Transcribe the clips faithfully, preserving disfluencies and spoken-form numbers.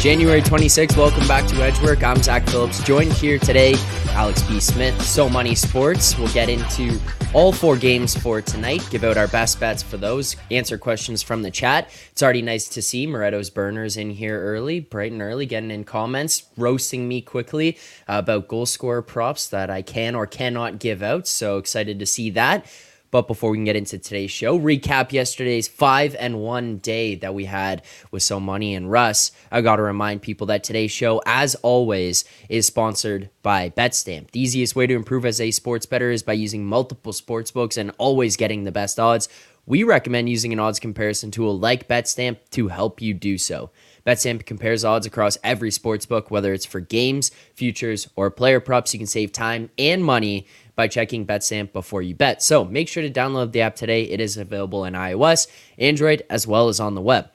January twenty-sixth, welcome back to Edgework. I'm Zack Phillips, joined here today, Alex B. Smith, So Money Sports. We'll get into all four games for tonight, give out our best bets for those, answer questions from the chat. It's already nice to see Moretto's Burners in here early, bright and early, getting in comments, roasting me quickly about goal scorer props that I can or cannot give out, so excited to see that. But before we can get into today's show, recap yesterday's five and one day that we had with So Money and Russ. I got to remind people that today's show, as always, is sponsored by BetStamp. The easiest way to improve as a sports bettor is by using multiple sports books and always getting the best odds. We recommend using an odds comparison tool like BetStamp to help you do so. BetStamp compares odds across every sportsbook, whether it's for games, futures, or player props. You can save time and money by checking BetStamp before you bet. So make sure to download the app today. It is available in iOS, Android, as well as on the web.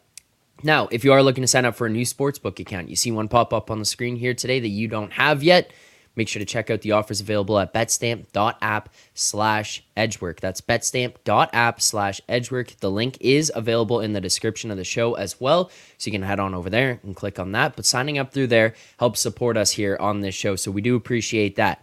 Now, if you are looking to sign up for a new sportsbook account, you see one pop up on the screen here today that you don't have yet, make sure to check out the offers available at betstamp.app slash edgework. That's betstamp.app slash edgework. The link is available in the description of the show as well, so you can head on over there and click on that. But signing up through there helps support us here on this show, so we do appreciate that.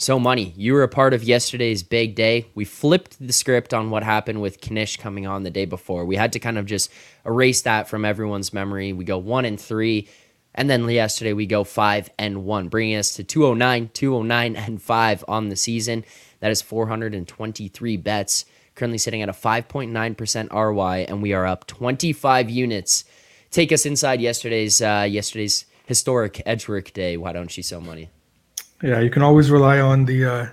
So Money, you were a part of yesterday's big day. We flipped the script on what happened with Kanish coming on the day before. We had to kind of just erase that from everyone's memory. We go one and three. And then yesterday we go five and one, bringing us to two oh nine, two oh nine, and five on the season. That is four hundred twenty-three bets, currently sitting at a five point nine percent R O I, and we are up twenty-five units. Take us inside yesterday's uh, yesterday's historic Edgework day. Why don't you, So Money? Yeah, you can always rely on the uh,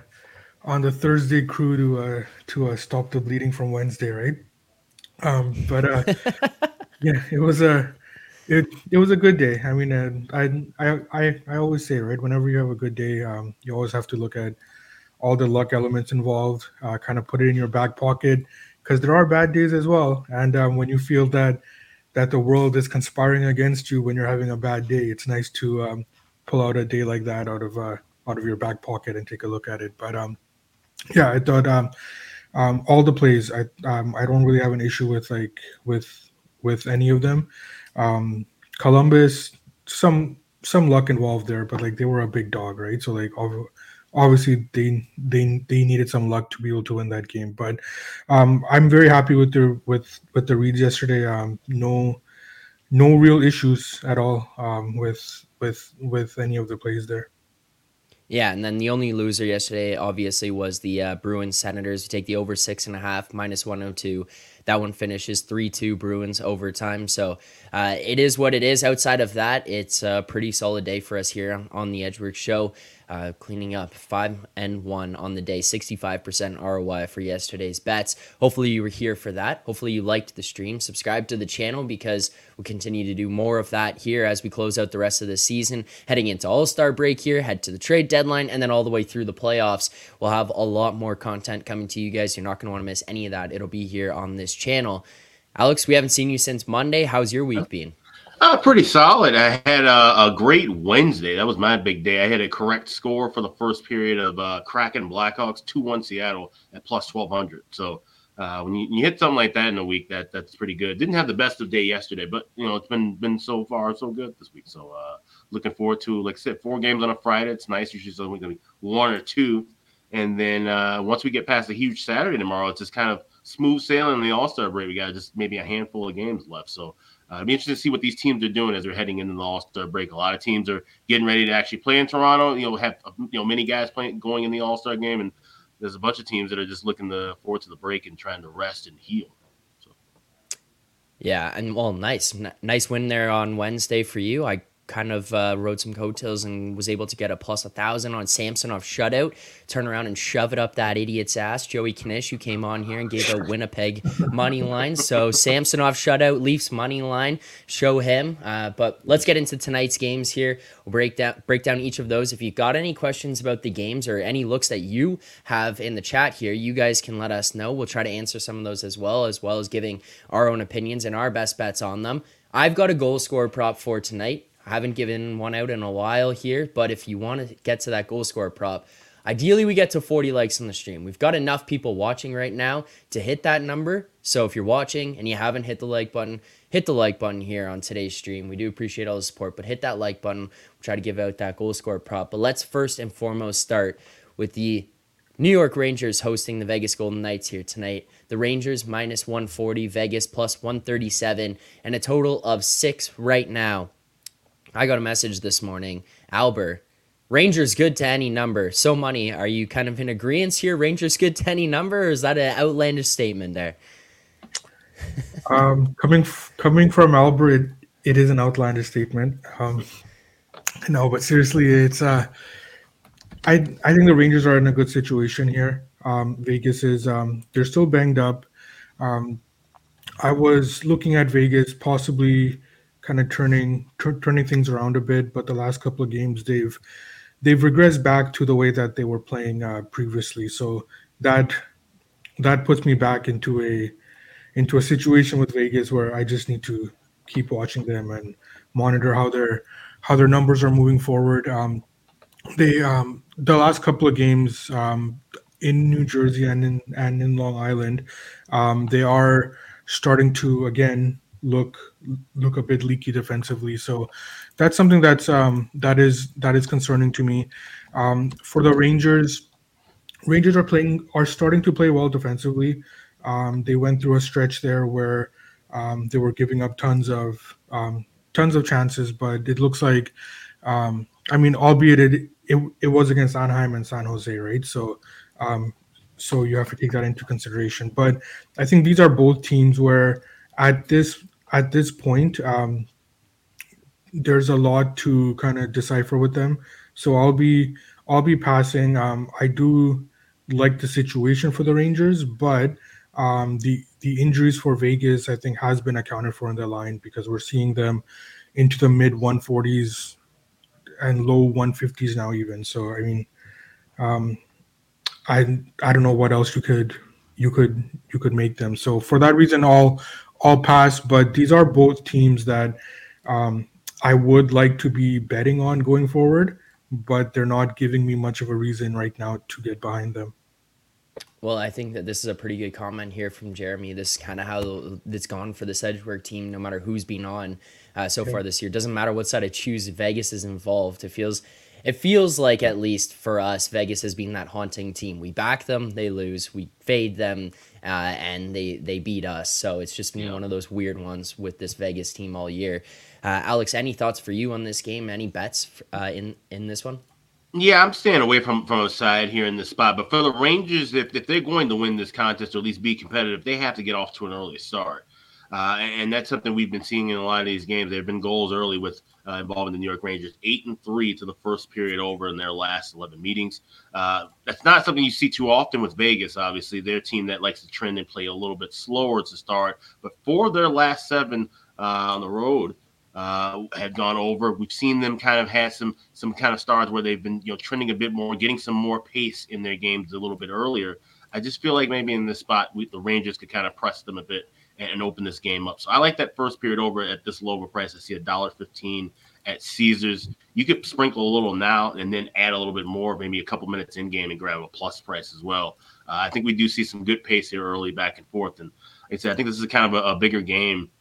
on the Thursday crew to uh, to uh, stop the bleeding from Wednesday, right? Um, but uh, yeah, it was a. It it was a good day. I mean, uh, I I I always say, right, whenever you have a good day, um, you always have to look at all the luck elements involved, uh, kind of put it in your back pocket, because there are bad days as well. And um, when you feel that that the world is conspiring against you when you're having a bad day, it's nice to um, pull out a day like that out of uh, out of your back pocket and take a look at it. But um, yeah, I thought um, um, all the plays, I um, I don't really have an issue with like with with any of them. Um, Columbus, some some luck involved there, but like they were a big dog, right? So like ov- obviously they they they needed some luck to be able to win that game. But um, I'm very happy with the with with the reads yesterday. Um, no no real issues at all um, with with with any of the plays there. Yeah, and then the only loser yesterday, obviously, was the uh, Bruins Senators. You take the over six and a half, minus one oh two. That one finishes three two Bruins overtime. So uh, it is what it is. Outside of that, it's a pretty solid day for us here on the Edgework Show. Uh, cleaning up five and one on the day, sixty-five percent R O I for yesterday's bets. Hopefully you were here for that. Hopefully you liked the stream. Subscribe to the channel because we'll continue to do more of that here as we close out the rest of the season, heading into All-Star break here, head to the trade deadline, and then all the way through the playoffs. We'll have a lot more content coming to you guys. You're not going to want to miss any of that. It'll be here on this channel. Alex, we haven't seen you since Monday. How's your week been? Uh, pretty solid. I had a, a great Wednesday. That was my big day. I had a correct score for the first period of uh, Kraken Blackhawks two one Seattle at plus twelve hundred. So uh, when you, you hit something like that in a week, that that's pretty good. Didn't have the best of day yesterday, but you know it's been been so far so good this week. So uh, looking forward to like I said, four games on a Friday. It's nice. Usually it's only going to be one or two, and then uh, once we get past a huge Saturday tomorrow, it's just kind of smooth sailing in the All-Star break. We got just maybe a handful of games left. So. Uh, it'd be interesting to see what these teams are doing as they're heading into the All-Star break. A lot of teams are getting ready to actually play in Toronto. You know, have you know many guys playing going in the All-Star game, and there's a bunch of teams that are just looking to, forward to the break and trying to rest and heal. So, yeah, and well, nice, N- nice win there on Wednesday for you. I kind of uh, rode some coattails and was able to get a plus a thousand on Samsonov shutout, turn around and shove it up that idiot's ass. Joey Knish, who came on here and gave a Winnipeg money line. So Samsonov shutout, Leafs money line, show him. Uh, but let's get into tonight's games here. We'll break down, break down each of those. If you've got any questions about the games or any looks that you have in the chat here, you guys can let us know. We'll try to answer some of those as well, as well as giving our own opinions and our best bets on them. I've got a goal scorer prop for tonight. I haven't given one out in a while here, but if you want to get to that goal scorer prop, ideally we get to forty likes on the stream. We've got enough people watching right now to hit that number, So if you're watching and you haven't hit the like button, hit the like button here on today's stream. We do appreciate all the support, but hit that like button. We'll try to give out that goal scorer prop. But let's first and foremost start with the New York Rangers hosting the Vegas Golden Knights here tonight. The Rangers minus one forty, Vegas plus one thirty-seven, and a total of six right now. I got a message this morning. Albert, Rangers good to any number. So Money, are you kind of in agreement here? Rangers good to any number, or is that an outlandish statement there? um, coming f- coming from Albert, it, it is an outlandish statement. Um, no, but seriously, it's... Uh, I I think the Rangers are in a good situation here. Um, Vegas is um, they're still banged up. Um, I was looking at Vegas possibly kind of turning t- turning things around a bit, but the last couple of games they've they've regressed back to the way that they were playing uh, previously. So that that puts me back into a into a situation with Vegas where I just need to keep watching them and monitor how their how their numbers are moving forward. Um, They um, the last couple of games um, in New Jersey and in and in Long Island, um, they are starting to again look look a bit leaky defensively. So that's something that's um, that is that is concerning to me. Um, for the Rangers, Rangers are playing are starting to play well defensively. Um, they went through a stretch there where um, they were giving up tons of um, tons of chances, but it looks like. Um, I mean, albeit it, it it was against Anaheim and San Jose, right? So, um, so you have to take that into consideration. But I think these are both teams where at this at this point, um, there's a lot to kind of decipher with them. So I'll be I'll be passing. Um, I do like the situation for the Rangers, but um, the the injuries for Vegas I think has been accounted for in the line because we're seeing them into the mid one forties. And low one fifties now even. So I mean, um, I I don't know what else you could you could you could make them. So for that reason, I'll I'll pass. But these are both teams that um, I would like to be betting on going forward, but they're not giving me much of a reason right now to get behind them. Well, I think that this is a pretty good comment here from Jeremy. This is kind of how it's gone for this Edgework team, no matter who's been on uh, so okay. far this year. Doesn't matter what side I choose, Vegas is involved. It feels it feels like, at least for us, Vegas has been that haunting team. We back them, they lose. We fade them, uh, and they, they beat us. So it's just been yeah. one of those weird ones with this Vegas team all year. Uh, Alex, any thoughts for you on this game? Any bets uh, in, in this one? Yeah, I'm staying away from, from a side here in this spot. But for the Rangers, if, if they're going to win this contest or at least be competitive, they have to get off to an early start. Uh, and, and that's something we've been seeing in a lot of these games. There have been goals early with uh, involving the New York Rangers, eight and three to the first period over in their last eleven meetings. Uh, that's not something you see too often with Vegas, obviously. They're a team that likes to trend and play a little bit slower to start. But for their last seven uh, on the road, Uh, had gone over. We've seen them kind of had some some kind of starts where they've been, you know, trending a bit more, getting some more pace in their games a little bit earlier. I just feel like maybe in this spot, we, the Rangers could kind of press them a bit and, and open this game up. So I like that first period over at this lower price. I see one dollar fifteen at Caesars. You could sprinkle a little now and then add a little bit more, maybe a couple minutes in game and grab a plus price as well. Uh, I think we do see some good pace here early back and forth. And like I said, I think this is kind of a, a bigger game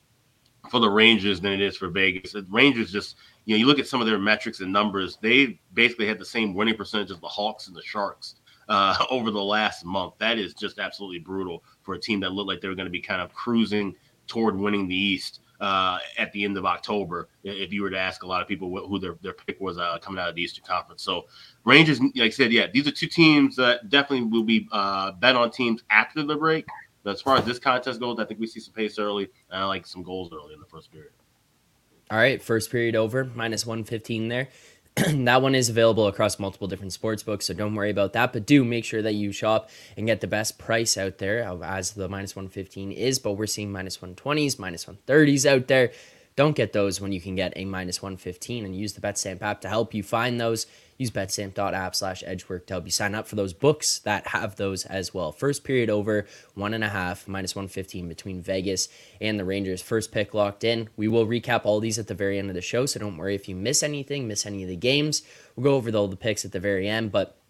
for the Rangers than it is for Vegas. The Rangers just, you know, you look at some of their metrics and numbers, they basically had the same winning percentage as the Hawks and the Sharks uh, over the last month. That is just absolutely brutal for a team that looked like they were going to be kind of cruising toward winning the East uh, at the end of October, if you were to ask a lot of people what, who their, their pick was uh, coming out of the Eastern Conference. So Rangers, like I said, yeah, these are two teams that definitely will be uh, bet on teams after the break. As far as this contest goes, I think we see some pace early and I like some goals early in the first period. All right, first period over, minus one fifteen there. That one is available across multiple different sports books, so don't worry about that. But do make sure that you shop and get the best price out there, as the minus one fifteen is, but we're seeing minus one twenties, minus one thirties out there. Don't get those when you can get a minus one fifteen and use the Betstamp app to help you find those. Use betstamp.app slash edgework to help you sign up for those books that have those as well. First period over, one and a half, minus one fifteen between Vegas and the Rangers. First pick locked in. We will recap all these at the very end of the show, so don't worry if you miss anything, miss any of the games. We'll go over all the picks at the very end, but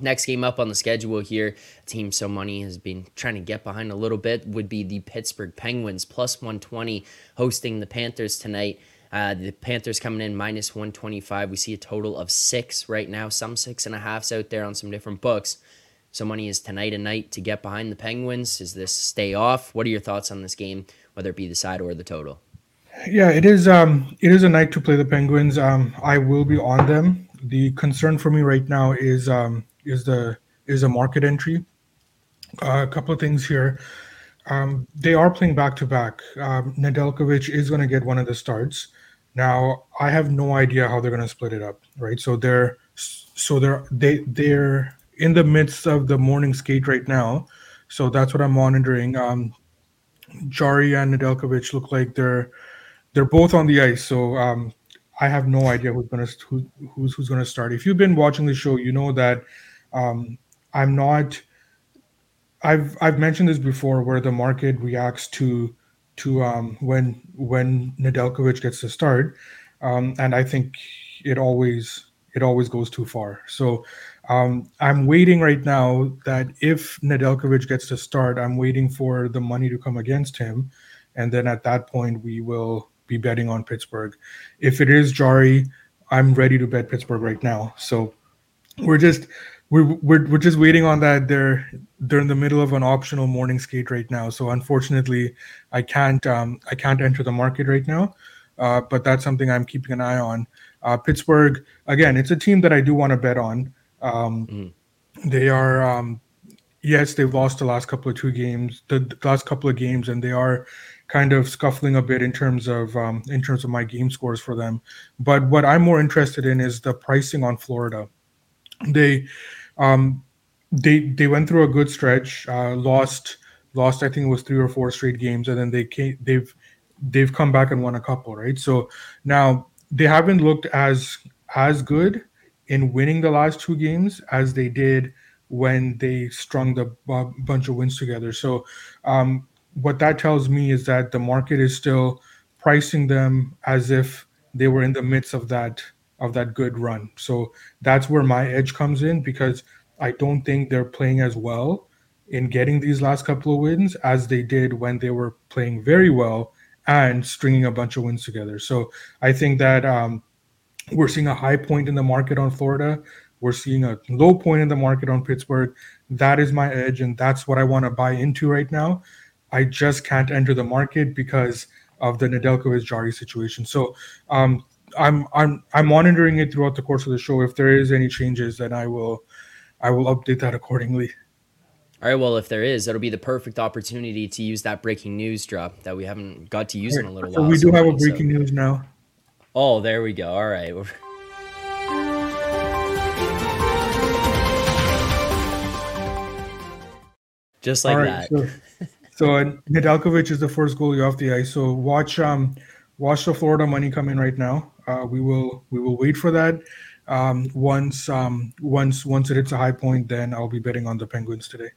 Next game up on the schedule here, Team So Money has been trying to get behind a little bit, would be the Pittsburgh Penguins, plus one twenty, hosting the Panthers tonight. Uh, the Panthers coming in minus one twenty-five. We see a total of six right now, some six and a halves out there on some different books. So Money is tonight a night to get behind the Penguins. Is this stay off? What are your thoughts on this game, whether it be the side or the total? Yeah, it is, um, it is a night to play the Penguins. Um, I will be on them. The concern for me right now is... Um, is the is a market entry. Uh, a couple of things here. Um, they are playing back-to-back. Um, Nedeljkovic is going to get one of the starts. Now, I have no idea how they're going to split it up, right? So they're so they're they they're in the midst of the morning skate right now. So that's what I'm monitoring. Um, Jarry and Nedeljkovic look like they're they're both on the ice. So um, I have no idea who's going to who, who's who's going to start. If you've been watching the show, you know that. Um, I'm not, I've, I've mentioned this before where the market reacts to, to, um, when, when Nedeljkovic gets the start. Um, and I think it always, it always goes too far. So, um, I'm waiting right now that if Nedeljkovic gets the start, I'm waiting for the money to come against him. And then at that point, we will be betting on Pittsburgh. If it is Jarry, I'm ready to bet Pittsburgh right now. So we're just... We're, we're we're just waiting on that. They're they're in the middle of an optional morning skate right now, so unfortunately, I can't um I can't enter the market right now. Uh, but that's something I'm keeping an eye on. Uh, Pittsburgh again, it's a team that I do want to bet on. Um, mm. They are um, yes, they've lost the last couple of two games, the, the last couple of games, and they are kind of scuffling a bit in terms of um, in terms of my game scores for them. But what I'm more interested in is the pricing on Florida. They, um, they they went through a good stretch. Uh, lost lost. I think it was three or four straight games, and then they came, they've they've come back and won a couple. Right. So now they haven't looked as as good in winning the last two games as they did when they strung the b- bunch of wins together. So um, what that tells me is that the market is still pricing them as if they were in the midst of that. of that good run. So that's where my edge comes in, because I don't think they're playing as well in getting these last couple of wins as they did when they were playing very well and stringing a bunch of wins together. So I think that um, we're seeing a high point in the market on Florida. We're seeing a low point in the market on Pittsburgh. That is my edge, and that's what I want to buy into right now. I just can't enter the market because of the Nedeljkovic-Jarry situation. So um, I'm I'm I'm monitoring it throughout the course of the show. If there is any changes, then I will I will update that accordingly. All right. Well, if there is, that'll be the perfect opportunity to use that breaking news drop that we haven't got to use right. in a little so while. We do have a breaking so. news now. Oh, there we go. All right. Just like All right, that. So, so Nedeljkovic is the first goalie off the ice. So watch um. Watch the Florida money come in right now. Uh, we will we will wait for that. Um, once um, once once it hits a high point, then I'll be betting on the Penguins today.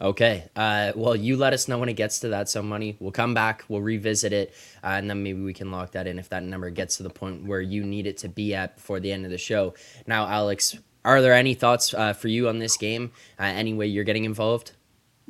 Okay. Uh, well, you let us know when it gets to that. So money, we'll come back, we'll revisit it, uh, and then maybe we can lock that in if that number gets to the point where you need it to be at before the end of the show. Now, Alex, are there any thoughts uh, for you on this game? Uh, any way you're getting involved?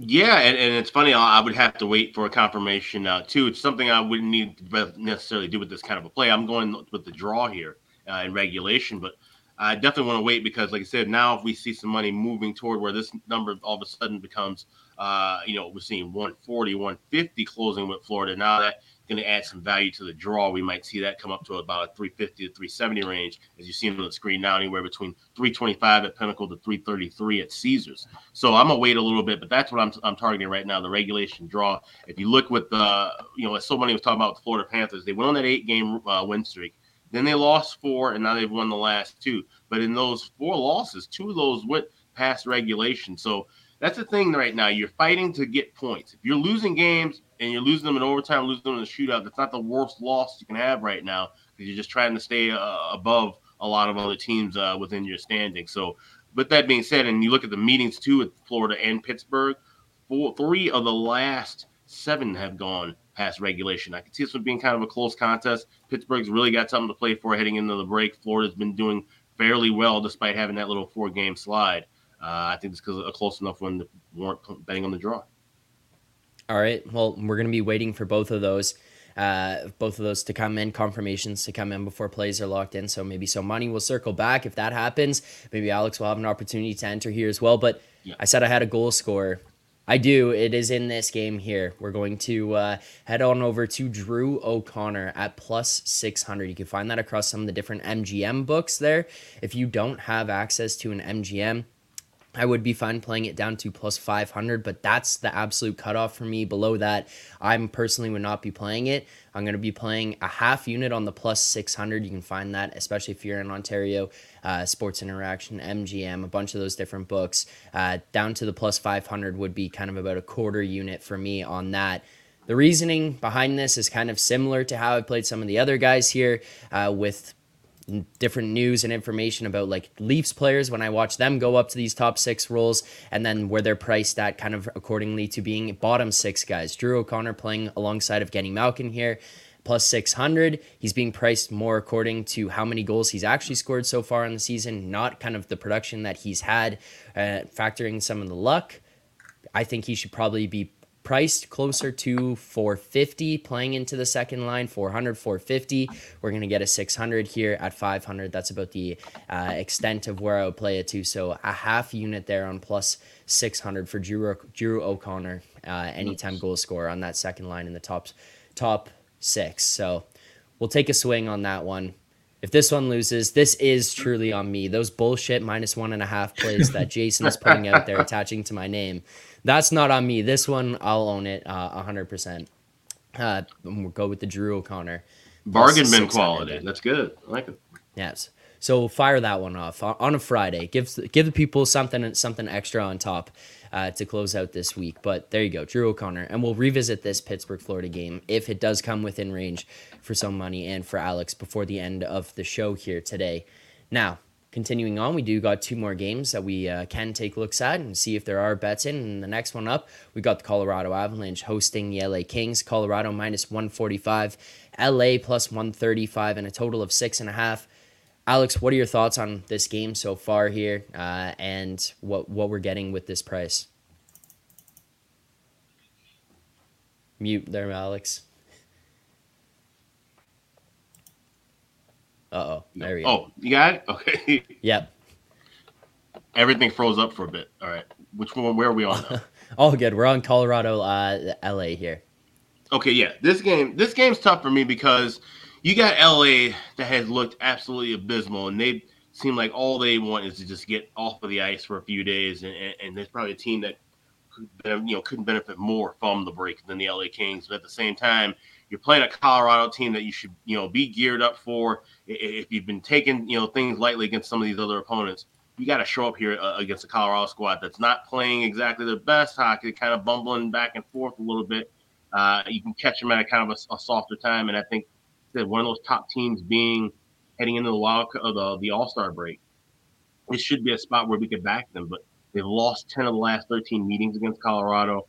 Yeah, and, and it's funny, I would have to wait for a confirmation, uh, too. It's something I wouldn't need to necessarily do with this kind of a play. I'm going with the draw here uh, in regulation, but I definitely want to wait because, like I said, now if we see some money moving toward where this number all of a sudden becomes, uh, you know, we're seeing one forty, one fifty closing with Florida. Now that's going to add some value to the draw. We might see that come up to about a three fifty to three seventy range, as you see on the screen now, anywhere between three twenty-five at Pinnacle to three thirty-three at Caesars. So I'm gonna wait a little bit, but that's what I'm I'm targeting right now, the regulation draw. If you look with the, you know, as somebody was talking about with the Florida Panthers, they went on that eight-game uh, win streak. Then they lost four, and now they've won the last two. But in those four losses, two of those went past regulation. So that's the thing right now. You're fighting to get points. If you're losing games and you're losing them in overtime, losing them in a shootout, that's not the worst loss you can have right now because you're just trying to stay uh, above a lot of other teams uh, within your standing. So with that being said, and you look at the meetings too with Florida and Pittsburgh, four, three of the last seven have gone past regulation. I can see this one being kind of a close contest. Pittsburgh's really got something to play for heading into the break. Florida's been doing fairly well despite having that little four-game slide. Uh, I think it's because a close enough one to warrant betting on the draw. All right. Well, we're going to be waiting for both of those, uh, both of those to come in, confirmations to come in before plays are locked in. So maybe So Money will circle back if that happens. Maybe Alex will have an opportunity to enter here as well. But yeah. I said I had a goal scorer. I do. It is in this game here. We're going to uh, head on over to Drew O'Connor at plus six hundred. You can find that across some of the different M G M books there. If you don't have access to an M G M, I would be fine playing it down to plus five hundred, but that's the absolute cutoff for me. Below that, I personally would not be playing it. I'm going to be playing a half unit on the plus six hundred. You can find that, especially if you're in Ontario, uh, Sports Interaction, M G M, a bunch of those different books. Uh, down to the plus five hundred would be kind of about a quarter unit for me on that. The reasoning behind this is kind of similar to how I played some of the other guys here uh, with different news and information about like Leafs players when I watch them go up to these top six roles and then where they're priced at kind of accordingly to being bottom six guys. Drew O'Connor playing alongside of Evgeni Malkin here, plus six hundred. He's being priced more according to how many goals he's actually scored so far in the season, not kind of the production that he's had, uh, factoring some of the luck. I think he should probably be priced closer to four fifty, playing into the second line, four hundred, four fifty. We're going to get a six hundred here at five hundred. That's about the uh, extent of where I would play it to. So a half unit there on plus six hundred for Drew, Drew O'Connor, uh, anytime nice. Goal scorer on that second line in the top, top six. So we'll take a swing on that one. If this one loses, this is truly on me. Those bullshit minus one and a half plays that Jason is putting out there attaching to my name, that's not on me. This one, I'll own it uh, one hundred percent. Uh, we'll go with the Drew O'Connor. Bargain bin quality. That's good. I like it. Yes. So we'll fire that one off on a Friday. Give, give the people something something extra on top uh, to close out this week. But there you go, Drew O'Connor. And we'll revisit this Pittsburgh-Florida game if it does come within range for So Money and for Alex before the end of the show here today. Now, continuing on, we do got two more games that we uh, can take looks at and see if there are bets in. And the next one up, we got the Colorado Avalanche hosting the L A Kings. Colorado minus one forty-five, L A plus one thirty-five, and a total of six and a half. Alex, what are your thoughts on this game so far here uh, and what, what we're getting with this price? Mute there, Alex. Uh-oh, there we go. Oh, you got it? Okay. Yep. Everything froze up for a bit. All right. Which one, where are we on now? All good. We're on Colorado, uh, L A here. Okay, yeah. This game, this game's tough for me because you got L A that has looked absolutely abysmal, and they seem like all they want is to just get off of the ice for a few days, and, and, and there's probably a team that could, you know, couldn't benefit more from the break than the L A Kings. But at the same time, you're playing a Colorado team that you should, you know, be geared up for. If you've been taking, you know, things lightly against some of these other opponents, you got to show up here uh, against a Colorado squad that's not playing exactly their best hockey, kind of bumbling back and forth a little bit. Uh, you can catch them at a kind of a, a softer time, and I think that one of those top teams being heading into the wild uh, the, the All-Star break, it should be a spot where we could back them, but they've lost ten of the last thirteen meetings against Colorado.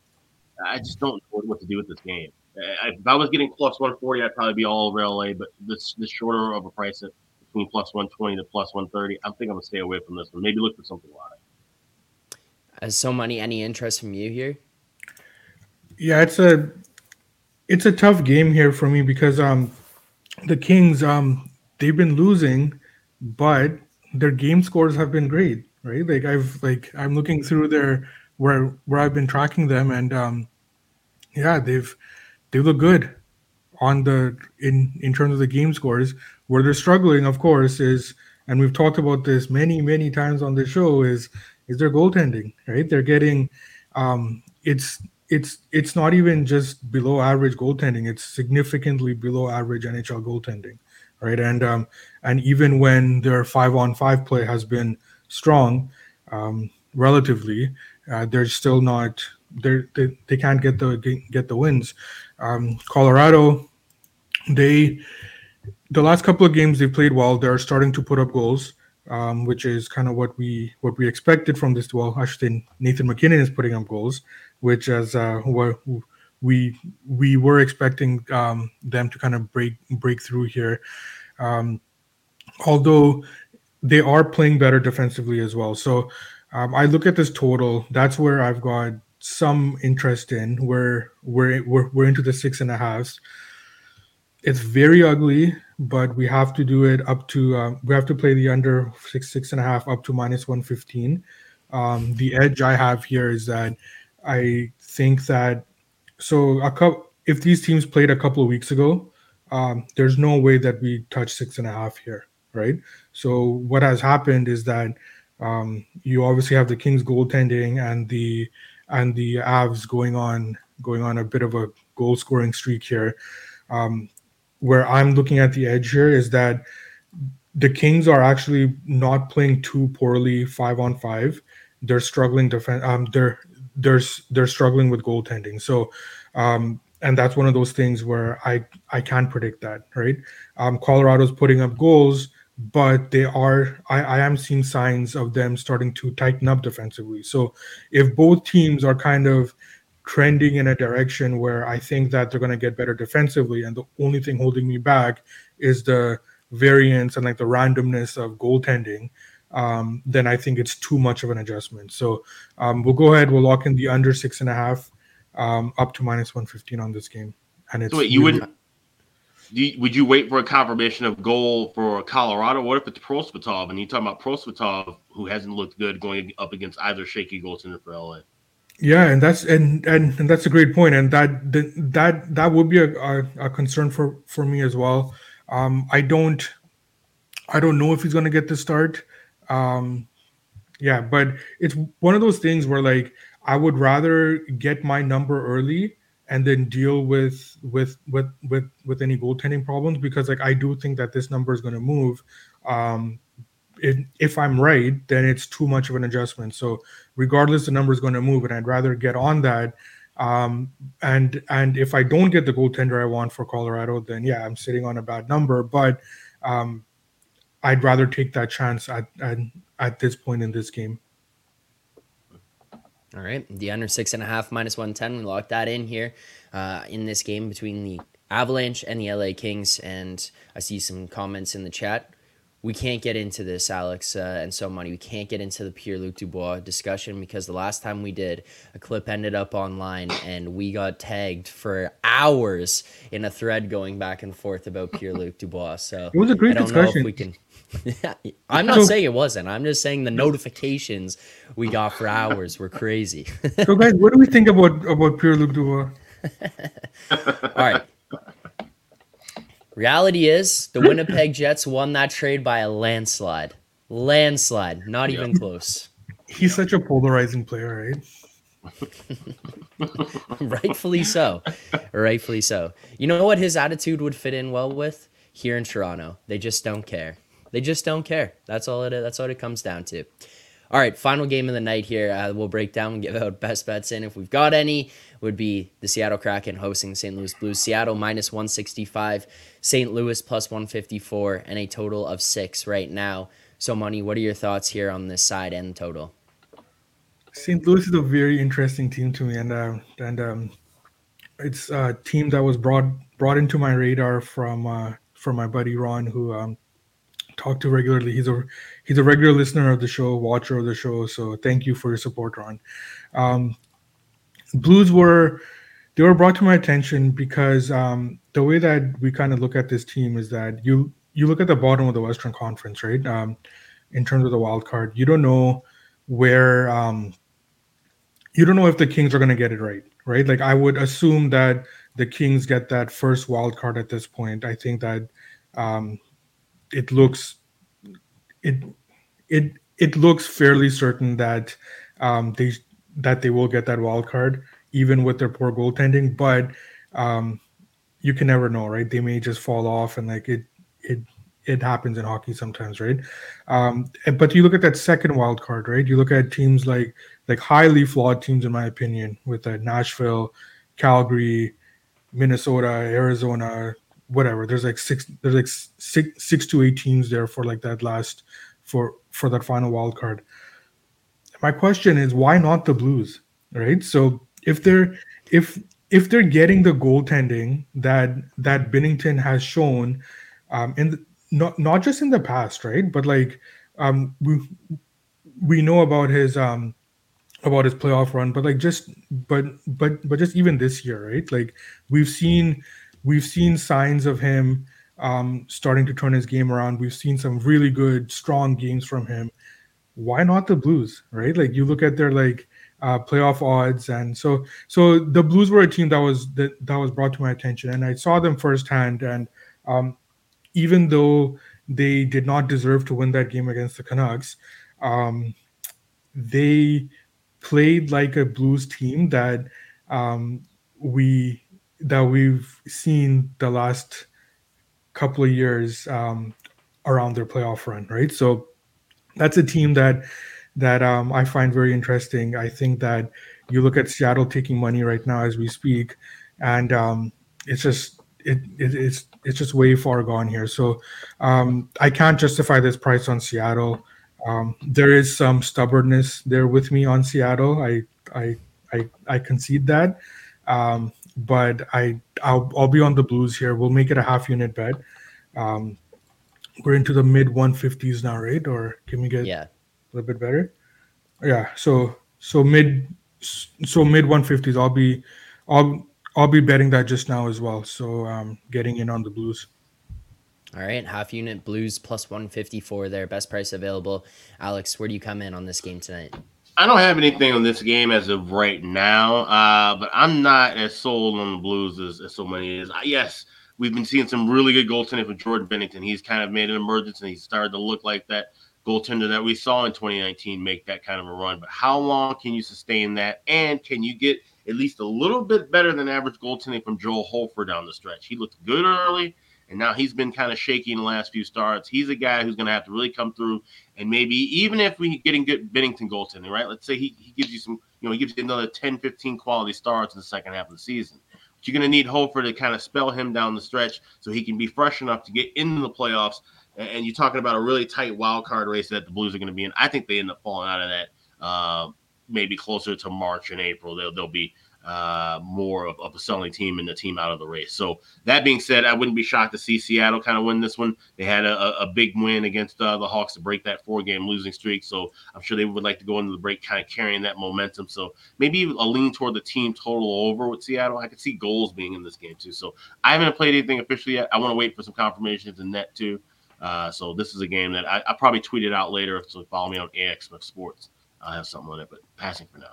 I just don't know what to do with this game. If I was getting plus one forty, I'd probably be all over L A, but this this shorter of a price at between plus one twenty to plus one thirty, I think I'm going to stay away from this one. Maybe look for something live. Has So Money, any interest from you here? Yeah, it's a it's a tough game here for me because um the Kings, um they've been losing, but their game scores have been great, right? Like I've like I'm looking through their where where I've been tracking them, and um yeah, they've They look good on the in, in terms of the game scores. Where they're struggling, of course, is, and we've talked about this many, many times on the show, is is their goaltending, right? They're getting um, it's it's it's not even just below average goaltending, it's significantly below average N H L goaltending, right? And um, and even when their five on five play has been strong, um, relatively, uh, they're still not they they can't get the get the wins. Um, Colorado, they the last couple of games they played well. They're starting to put up goals, um, which is kind of what we what we expected from this. Well, I should say Nathan McKinnon is putting up goals, which as uh, we we were expecting um, them to kind of break break through here. Um, although they are playing better defensively as well, so Um, I look at this total. That's where I've got some interest in. We're we're we're, we're into the six and a halves. It's very ugly, but we have to do it up to. Uh, we have to play the under six six and a half up to minus one fifteen. Um, the edge I have here is that I think that so a couple. If these teams played a couple of weeks ago, um, there's no way that we touch six and a half here, right? So what has happened is that. Um, you obviously have the Kings goaltending and the and the Avs going on going on a bit of a goal scoring streak here. Um, where I'm looking at the edge here is that the Kings are actually not playing too poorly five on five. They're struggling defense. Um, they're they're they're struggling with goaltending. So, um, and that's one of those things where I I can't predict that, right? Um, Colorado's putting up goals. But they are, I, I am seeing signs of them starting to tighten up defensively. So if both teams are kind of trending in a direction where I think that they're going to get better defensively, and the only thing holding me back is the variance and like the randomness of goaltending, um, then I think it's too much of an adjustment. So um, we'll go ahead, we'll lock in the under six and a half um, up to minus one fifteen on this game. And it's. So wait, you really- wouldn't. Do you, would you wait for a confirmation of goal for Colorado? What if it's Prosvetov? And you're talking about Prosvetov, who hasn't looked good going up against either shaky goaltender for L A. Yeah, and that's and, and, and that's a great point, and that that that would be a, a, a concern for, for me as well. Um, I don't I don't know if he's going to get the start. Um, yeah, but it's one of those things where like I would rather get my number early. And then deal with with with with with any goaltending problems, because like I do think that this number is going to move. Um, if, if I'm right, then it's too much of an adjustment. So regardless, the number is going to move, and I'd rather get on that. Um, and and if I don't get the goaltender I want for Colorado, then yeah, I'm sitting on a bad number. But um, I'd rather take that chance at, at at this point in this game. All right, the under six and a half minus one ten. We locked that in here uh, in this game between the Avalanche and the L A Kings. And I see some comments in the chat. We can't get into this, Alex, uh, and So Money. We can't get into the Pierre-Luc Dubois discussion because the last time we did, a clip ended up online and we got tagged for hours in a thread going back and forth about Pierre-Luc Dubois. So it was a great I don't discussion. Know if we can. I'm not so, saying it wasn't. I'm just saying the notifications we got for hours were crazy. So, guys, what do we think about about Pierre-Luc Dubois? All right. Reality is the Winnipeg Jets won that trade by a landslide. Landslide. Not even close. He's such a polarizing player, right? Rightfully so. Rightfully so. You know what his attitude would fit in well with? Here in Toronto. They just don't care. They just don't care. That's all it. That's what it comes down to. All right, final game of the night here. Uh, we'll break down and give out best bets in. If we've got any, would be the Seattle Kraken hosting the Saint Louis Blues. Seattle minus one sixty-five, Saint Louis plus one fifty-four, and a total of six right now. So, Money, what are your thoughts here on this side and total? Saint Louis is a very interesting team to me, and uh, and um, it's a team that was brought brought into my radar from uh, from my buddy Ron, who. Um, talk to regularly. He's a he's a regular listener of the show, watcher of the show. So thank you for your support, Ron. Um, Blues were they were brought to my attention because um, the way that we kind of look at this team is that you you look at the bottom of the Western Conference, right? Um, in terms of the wild card, you don't know where um, you don't know if the Kings are going to get it right, right? Like I would assume that the Kings get that first wild card at this point. I think that. Um, It looks, it, it, it looks fairly certain that um, they that they will get that wild card, even with their poor goaltending. But um, you can never know, right? They may just fall off, and like it, it, it happens in hockey sometimes, right? Um, but you look at that second wild card, right? You look at teams like like highly flawed teams, in my opinion, with uh, Nashville, Calgary, Minnesota, Arizona. Whatever, there's like six, there's like six, six to eight teams there for like that last, for for that final wild card. My question is, why not the Blues, right? So if they're if if they're getting the goaltending that that Binnington has shown, um, in the, not not just in the past, right? But like um, we we know about his um about his playoff run, but like just but but but just even this year, right? Like we've seen we've seen signs of him um starting to turn his game around. We've seen some really good, strong games from him. Why not the Blues, right? Like you look at their like uh playoff odds, and so so the Blues were a team that was that, that was brought to my attention, and I saw them firsthand. And um even though they did not deserve to win that game against the Canucks, um they played like a Blues team that um we that we've seen the last couple of years um around their playoff run, right? So that's a team that that um I find very interesting. I think that you look at Seattle taking money right now as we speak, and um it's just it, it it's it's just way far gone here. So um I can't justify this price on Seattle. Um, there is some stubbornness there with me on Seattle. I I I, I concede that, um, but I I'll, I'll be on the Blues here. We'll make it a half unit bet. Um, we're into the mid one fifties now, right? Or can we get yeah. a little bit better? Yeah. So so mid so mid one fifties. I'll be I'll I'll be betting that just now as well. So um, getting in on the Blues. All right, half unit Blues plus one fifty-four there, best price available. Alex, where do you come in on this game tonight? I don't have anything on this game as of right now, uh, but I'm not as sold on the Blues as, as so many is. Yes, we've been seeing some really good goaltending for Jordan Binnington. He's kind of made an emergence, and he's started to look like that goaltender that we saw in twenty nineteen make that kind of a run. But how long can you sustain that, and can you get at least a little bit better than average goaltending from Joel Hofer down the stretch? He looked good early, and now he's been kind of shaky in the last few starts. He's a guy who's going to have to really come through, and maybe even if we get good Binnington goaltending, right? Let's say he, he gives you some, you know, he gives you another ten, fifteen quality starts in the second half of the season. But you're going to need Hofer to kind of spell him down the stretch so he can be fresh enough to get into the playoffs. And you're talking about a really tight wild card race that the Blues are going to be in. I think they end up falling out of that uh, maybe closer to March and April. They'll they'll be uh more of, of a selling team and the team out of the race. So that being said, I wouldn't be shocked to see Seattle kind of win this one. They had a, a big win against uh, the Hawks to break that four-game losing streak, so I'm sure they would like to go into the break kind of carrying that momentum. So maybe a lean toward the team total over with Seattle. I could see goals being in this game too. So I haven't played anything officially yet. I want to wait for some confirmations in that too. Uh, so this is a game that I I'll probably tweet it out later, so follow me on AxSmithSports. I have something on it, but passing for now.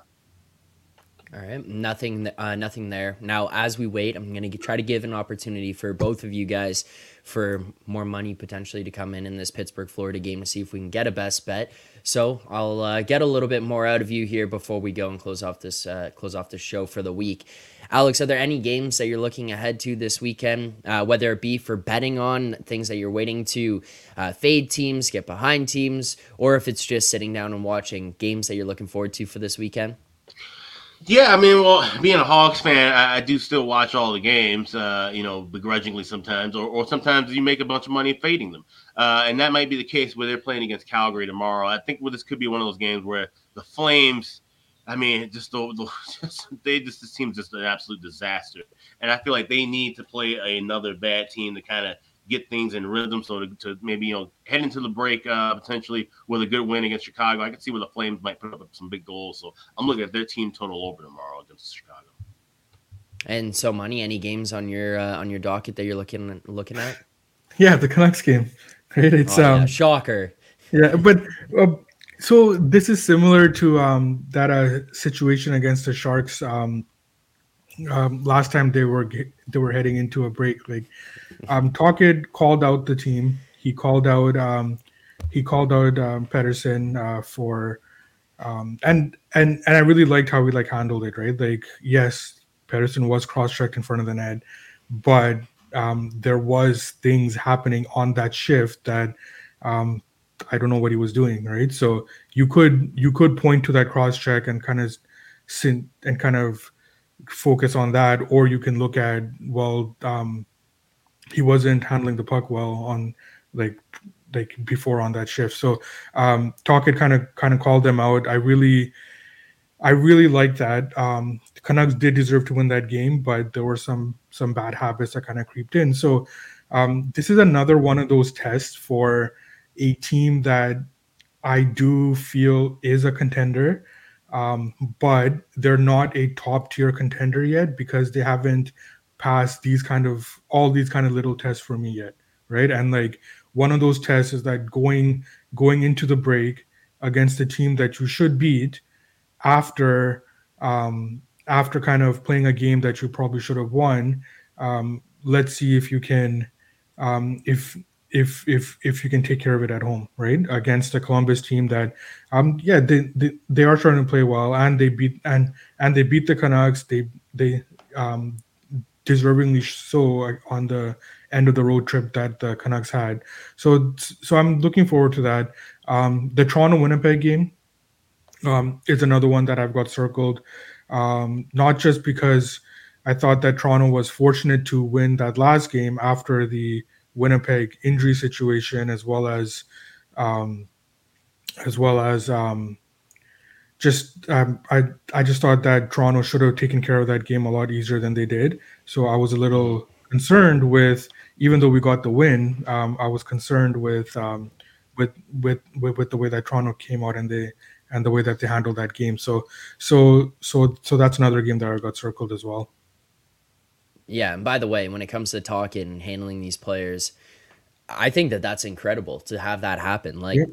All right, nothing, uh, nothing there. Now, as we wait, I'm going to try to give an opportunity for both of you guys for more money potentially to come in in this Pittsburgh, Florida game to see if we can get a best bet. So I'll uh, get a little bit more out of you here before we go and close off this uh, close off the show for the week. Alex, are there any games that you're looking ahead to this weekend, uh, whether it be for betting on things that you're waiting to uh, fade teams, get behind teams, or if it's just sitting down and watching games that you're looking forward to for this weekend? Yeah, I mean, well, being a Hawks fan, I, I do still watch all the games, uh, you know, begrudgingly sometimes, or, or sometimes you make a bunch of money fading them. Uh, and that might be the case where they're playing against Calgary tomorrow. I think well, this could be one of those games where the Flames, I mean, just the, the just, they just this team's just an absolute disaster. And I feel like they need to play another bad team to kind of get things in rhythm. So to, to maybe, you know, head into the break uh, potentially with a good win against Chicago. I can see where the Flames might put up some big goals. So I'm looking at their team total over tomorrow against Chicago. And so, Money, any games on your uh, on your docket that you're looking looking at? Yeah, the Canucks game. Right? It's oh, yeah. um shocker. Yeah, but uh, so this is similar to um, that uh, situation against the Sharks. Um, Um, last time they were they were heading into a break, like um, Tocchet called out the team. He called out um, he called out um, Pettersson uh, for um, and and and I really liked how we like handled it. Right, like yes, Pettersson was cross-checked in front of the net, but um, there was things happening on that shift that um, I don't know what he was doing. Right, so you could you could point to that cross-check and kind of and kind of. focus on that, or you can look at well um he wasn't handling the puck well on like like before on that shift. So um Tocchet kind of kind of called them out. I really I really like that. Um the Canucks did deserve to win that game, but there were some some bad habits that kind of creeped in. So um this is another one of those tests for a team that I do feel is a contender, um, but they're not a top tier contender yet because they haven't passed these kind of all these kind of little tests for me yet, right? And like one of those tests is that going going into the break against a team that you should beat after um, after kind of playing a game that you probably should have won. Um, let's see if you can um, if. If if if you can take care of it at home, right, against a Columbus team that, um, yeah, they, they they are trying to play well, and they beat and and they beat the Canucks. They they um deservingly so on the end of the road trip that the Canucks had. So so I'm looking forward to that. Um, the Toronto Winnipeg game, um, is another one that I've got circled, um, not just because I thought that Toronto was fortunate to win that last game after the Winnipeg injury situation, as well as, um, as well as, um, just um, I I just thought that Toronto should have taken care of that game a lot easier than they did. So I was a little concerned with, even though we got the win, um, I was concerned with, um, with with with with the way that Toronto came out and they and the way that they handled that game. So so so so that's another game that I got circled as well. Yeah, and by the way, when it comes to talking and handling these players, I think that that's incredible to have that happen. Like, yeah.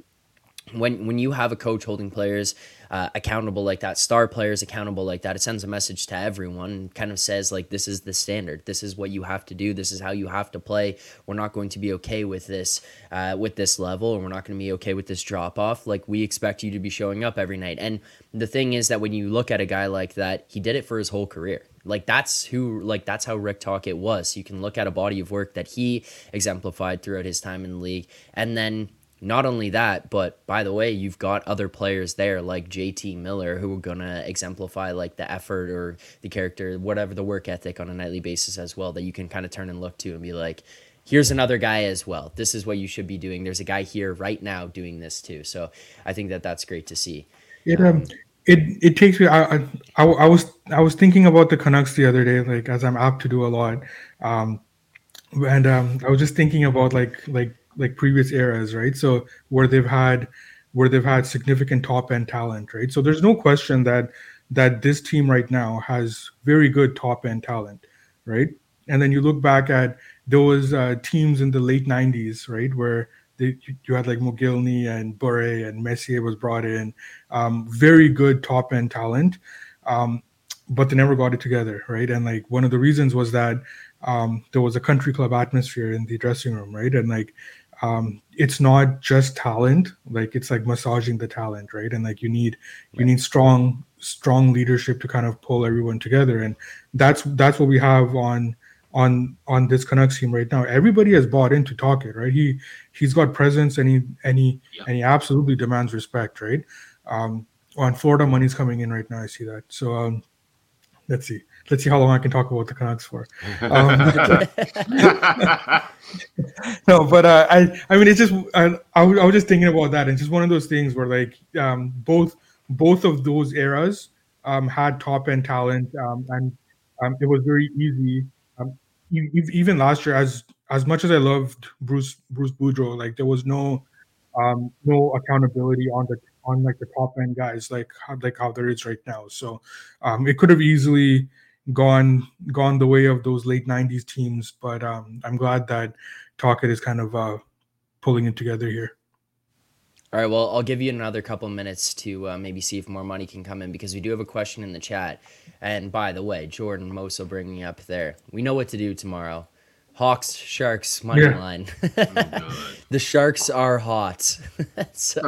when when you have a coach holding players uh, accountable like that, star players accountable like that, it sends a message to everyone and kind of says, like, this is the standard. This is what you have to do. This is how you have to play. We're not going to be okay with this, uh, with this level, and we're not going to be okay with this drop-off. Like, we expect you to be showing up every night. And the thing is that when you look at a guy like that, he did it for his whole career. Like that's who, like that's how Rick Tocchet was. You can look at a body of work that he exemplified throughout his time in the league. And then not only that, but by the way, you've got other players there like J T Miller who are going to exemplify like the effort or the character, whatever the work ethic on a nightly basis as well, that you can kind of turn and look to and be like, here's another guy as well. This is what you should be doing. There's a guy here right now doing this too. So I think that that's great to see. It, um, um, It it takes me. I, I I was I was thinking about the Canucks the other day, like as I'm apt to do a lot, um, and um, I was just thinking about like like like previous eras, right? So where they've had where they've had significant top end talent, right? So there's no question that that this team right now has very good top end talent, right? And then you look back at those uh, teams in the late nineties, right, where They, you had like Mogilny and Bure and Messier was brought in, um, very good top end talent, um, but they never got it together, right? And like one of the reasons was that um, there was a country club atmosphere in the dressing room, right? And like um, it's not just talent, like it's like massaging the talent, right? And like you need you right. need strong strong leadership to kind of pull everyone together, and that's that's what we have on. on on this Canucks team right now. Everybody has bought into Tocchet, right? He he's got presence and he and he, yeah. and he absolutely demands respect, right? Um, on Florida, money's coming in right now. I see that. So um, let's see, let's see how long I can talk about the Canucks for. Um, no, but uh, I I mean it's just I I was just thinking about that. It's just one of those things where like um, both both of those eras um, had top end talent, um, and um, it was very easy. Even last year, as as much as I loved Bruce Bruce Boudreau, like there was no um, no accountability on the on like the top end guys like like how there is right now. So um, it could have easily gone gone the way of those late nineties teams, but um, I'm glad that Tocchet is kind of uh, pulling it together here. All right, well, I'll give you another couple minutes to uh, maybe see if more money can come in because we do have a question in the chat. And by the way, Jordan Mosel bringing up there, we know what to do tomorrow. Hawks, Sharks, money yeah. line. Oh, the Sharks are hot. So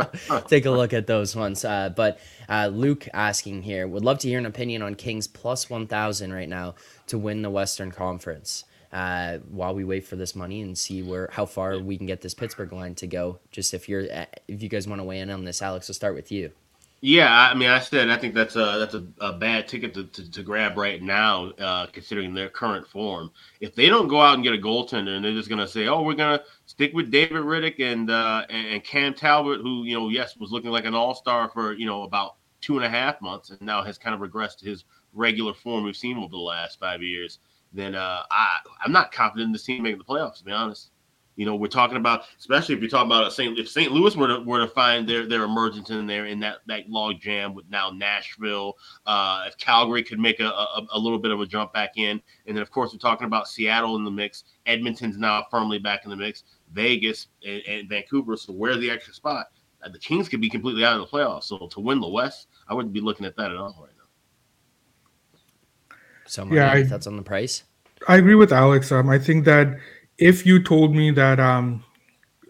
take a look at those ones. Uh, but uh, Luke asking here, would love to hear an opinion on Kings plus one thousand right now to win the Western Conference. Uh, while we wait for this money and see where how far we can get this Pittsburgh line to go. Just if you're if you guys want to weigh in on this, Alex, we'll start with you. Yeah, I mean, I said I think that's a that's a, a bad ticket to, to, to grab right now, uh, considering their current form. If they don't go out and get a goaltender, and they're just going to say, "Oh, we're going to stick with David Riddick and uh, and, and Cam Talbot, who you know, yes, was looking like an all-star for you know about two and a half months, and now has kind of regressed to his regular form we've seen over the last five years." Then uh, I, I'm not confident in this team making the playoffs, to be honest. You know, we're talking about, especially if you're talking about Saint if Saint Louis were to, were to find their, their emergence in there in that, that log jam with now Nashville, uh, if Calgary could make a, a, a little bit of a jump back in. And then, of course, we're talking about Seattle in the mix. Edmonton's now firmly back in the mix. Vegas and, and Vancouver, so where's the extra spot? The Kings could be completely out of the playoffs. So to win the West, I wouldn't be looking at that at all right now. So yeah, I, that's on the price. I agree with Alex. Um, I think that if you told me that um,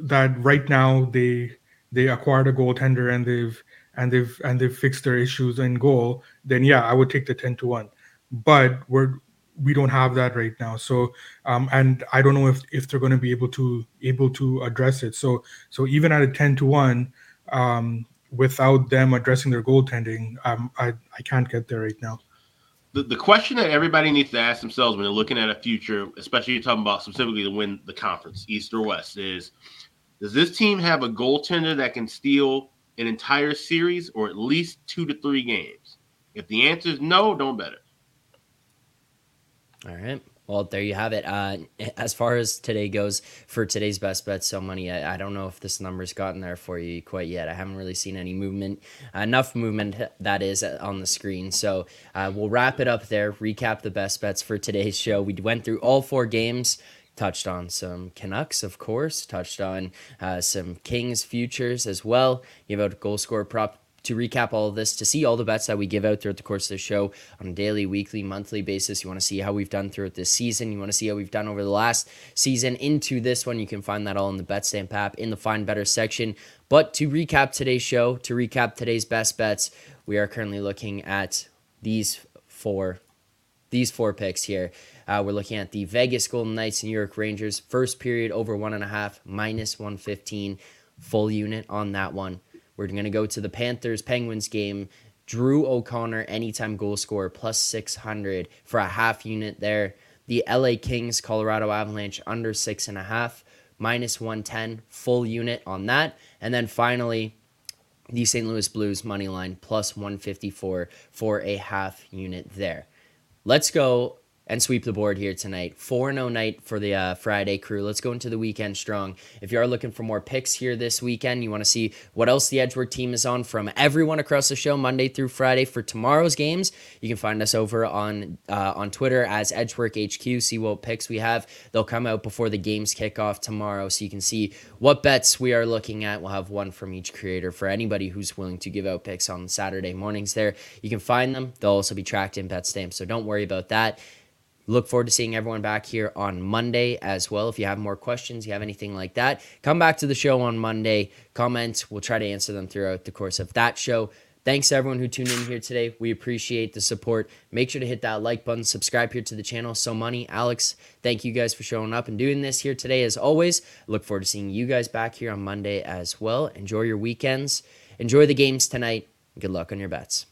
that right now they they acquired a goaltender and they've and they've and they've fixed their issues in goal, then yeah, I would take the ten to one. But we're we don't have that right now. So um, and I don't know if, if they're going to be able to able to address it. So so even at a ten to one, um, without them addressing their goaltending, um, I I can't get there right now. The, the question that everybody needs to ask themselves when they're looking at a future, especially you're talking about specifically to win the conference, East or West, is does this team have a goaltender that can steal an entire series or at least two to three games? If the answer is no, don't bet it. All right. Well, there you have it. Uh, as far as today goes, for today's best bet, so money. I, I don't know if this number's gotten there for you quite yet. I haven't really seen any movement, enough movement that is on the screen. So uh, we'll wrap it up there. Recap the best bets for today's show. We went through all four games. Touched on some Canucks, of course. Touched on uh, some Kings futures as well. Give out a goal scorer prop. To recap all of this, to see all the bets that we give out throughout the course of the show on a daily, weekly, monthly basis, you want to see how we've done throughout this season. You want to see how we've done over the last season into this one. You can find that all in the Betstamp app in the Find Better section. But to recap today's show, to recap today's best bets, we are currently looking at these four, these four picks here. Uh, we're looking at the Vegas Golden Knights and New York Rangers. First period over one and a half, minus one fifteen, full unit on that one. We're going to go to the Panthers-Penguins game. Drew O'Connor, anytime goal scorer, plus six hundred for a half unit there. The L A Kings-Colorado Avalanche, under six and a half, minus one ten, full unit on that. And then finally, the Saint Louis Blues money line, plus one fifty-four for a half unit there. Let's go and sweep the board here tonight. four and oh night for the uh, Friday crew. Let's go into the weekend strong. If you are looking for more picks here this weekend, you want to see what else the Edgework team is on from everyone across the show Monday through Friday for tomorrow's games, you can find us over on uh, on Twitter as EdgeworkHQ. See what picks we have. They'll come out before the games kick off tomorrow, so you can see what bets we are looking at. We'll have one from each creator for anybody who's willing to give out picks on Saturday mornings there. You can find them. They'll also be tracked in Betstamp, so don't worry about that. Look forward to seeing everyone back here on Monday as well. If you have more questions, you have anything like that, come back to the show on Monday. Comment. We'll try to answer them throughout the course of that show. Thanks to everyone who tuned in here today. We appreciate the support. Make sure to hit that like button. Subscribe here to the channel, So Money. Alex, thank you guys for showing up and doing this here today as always. Look forward to seeing you guys back here on Monday as well. Enjoy your weekends. Enjoy the games tonight. Good luck on your bets.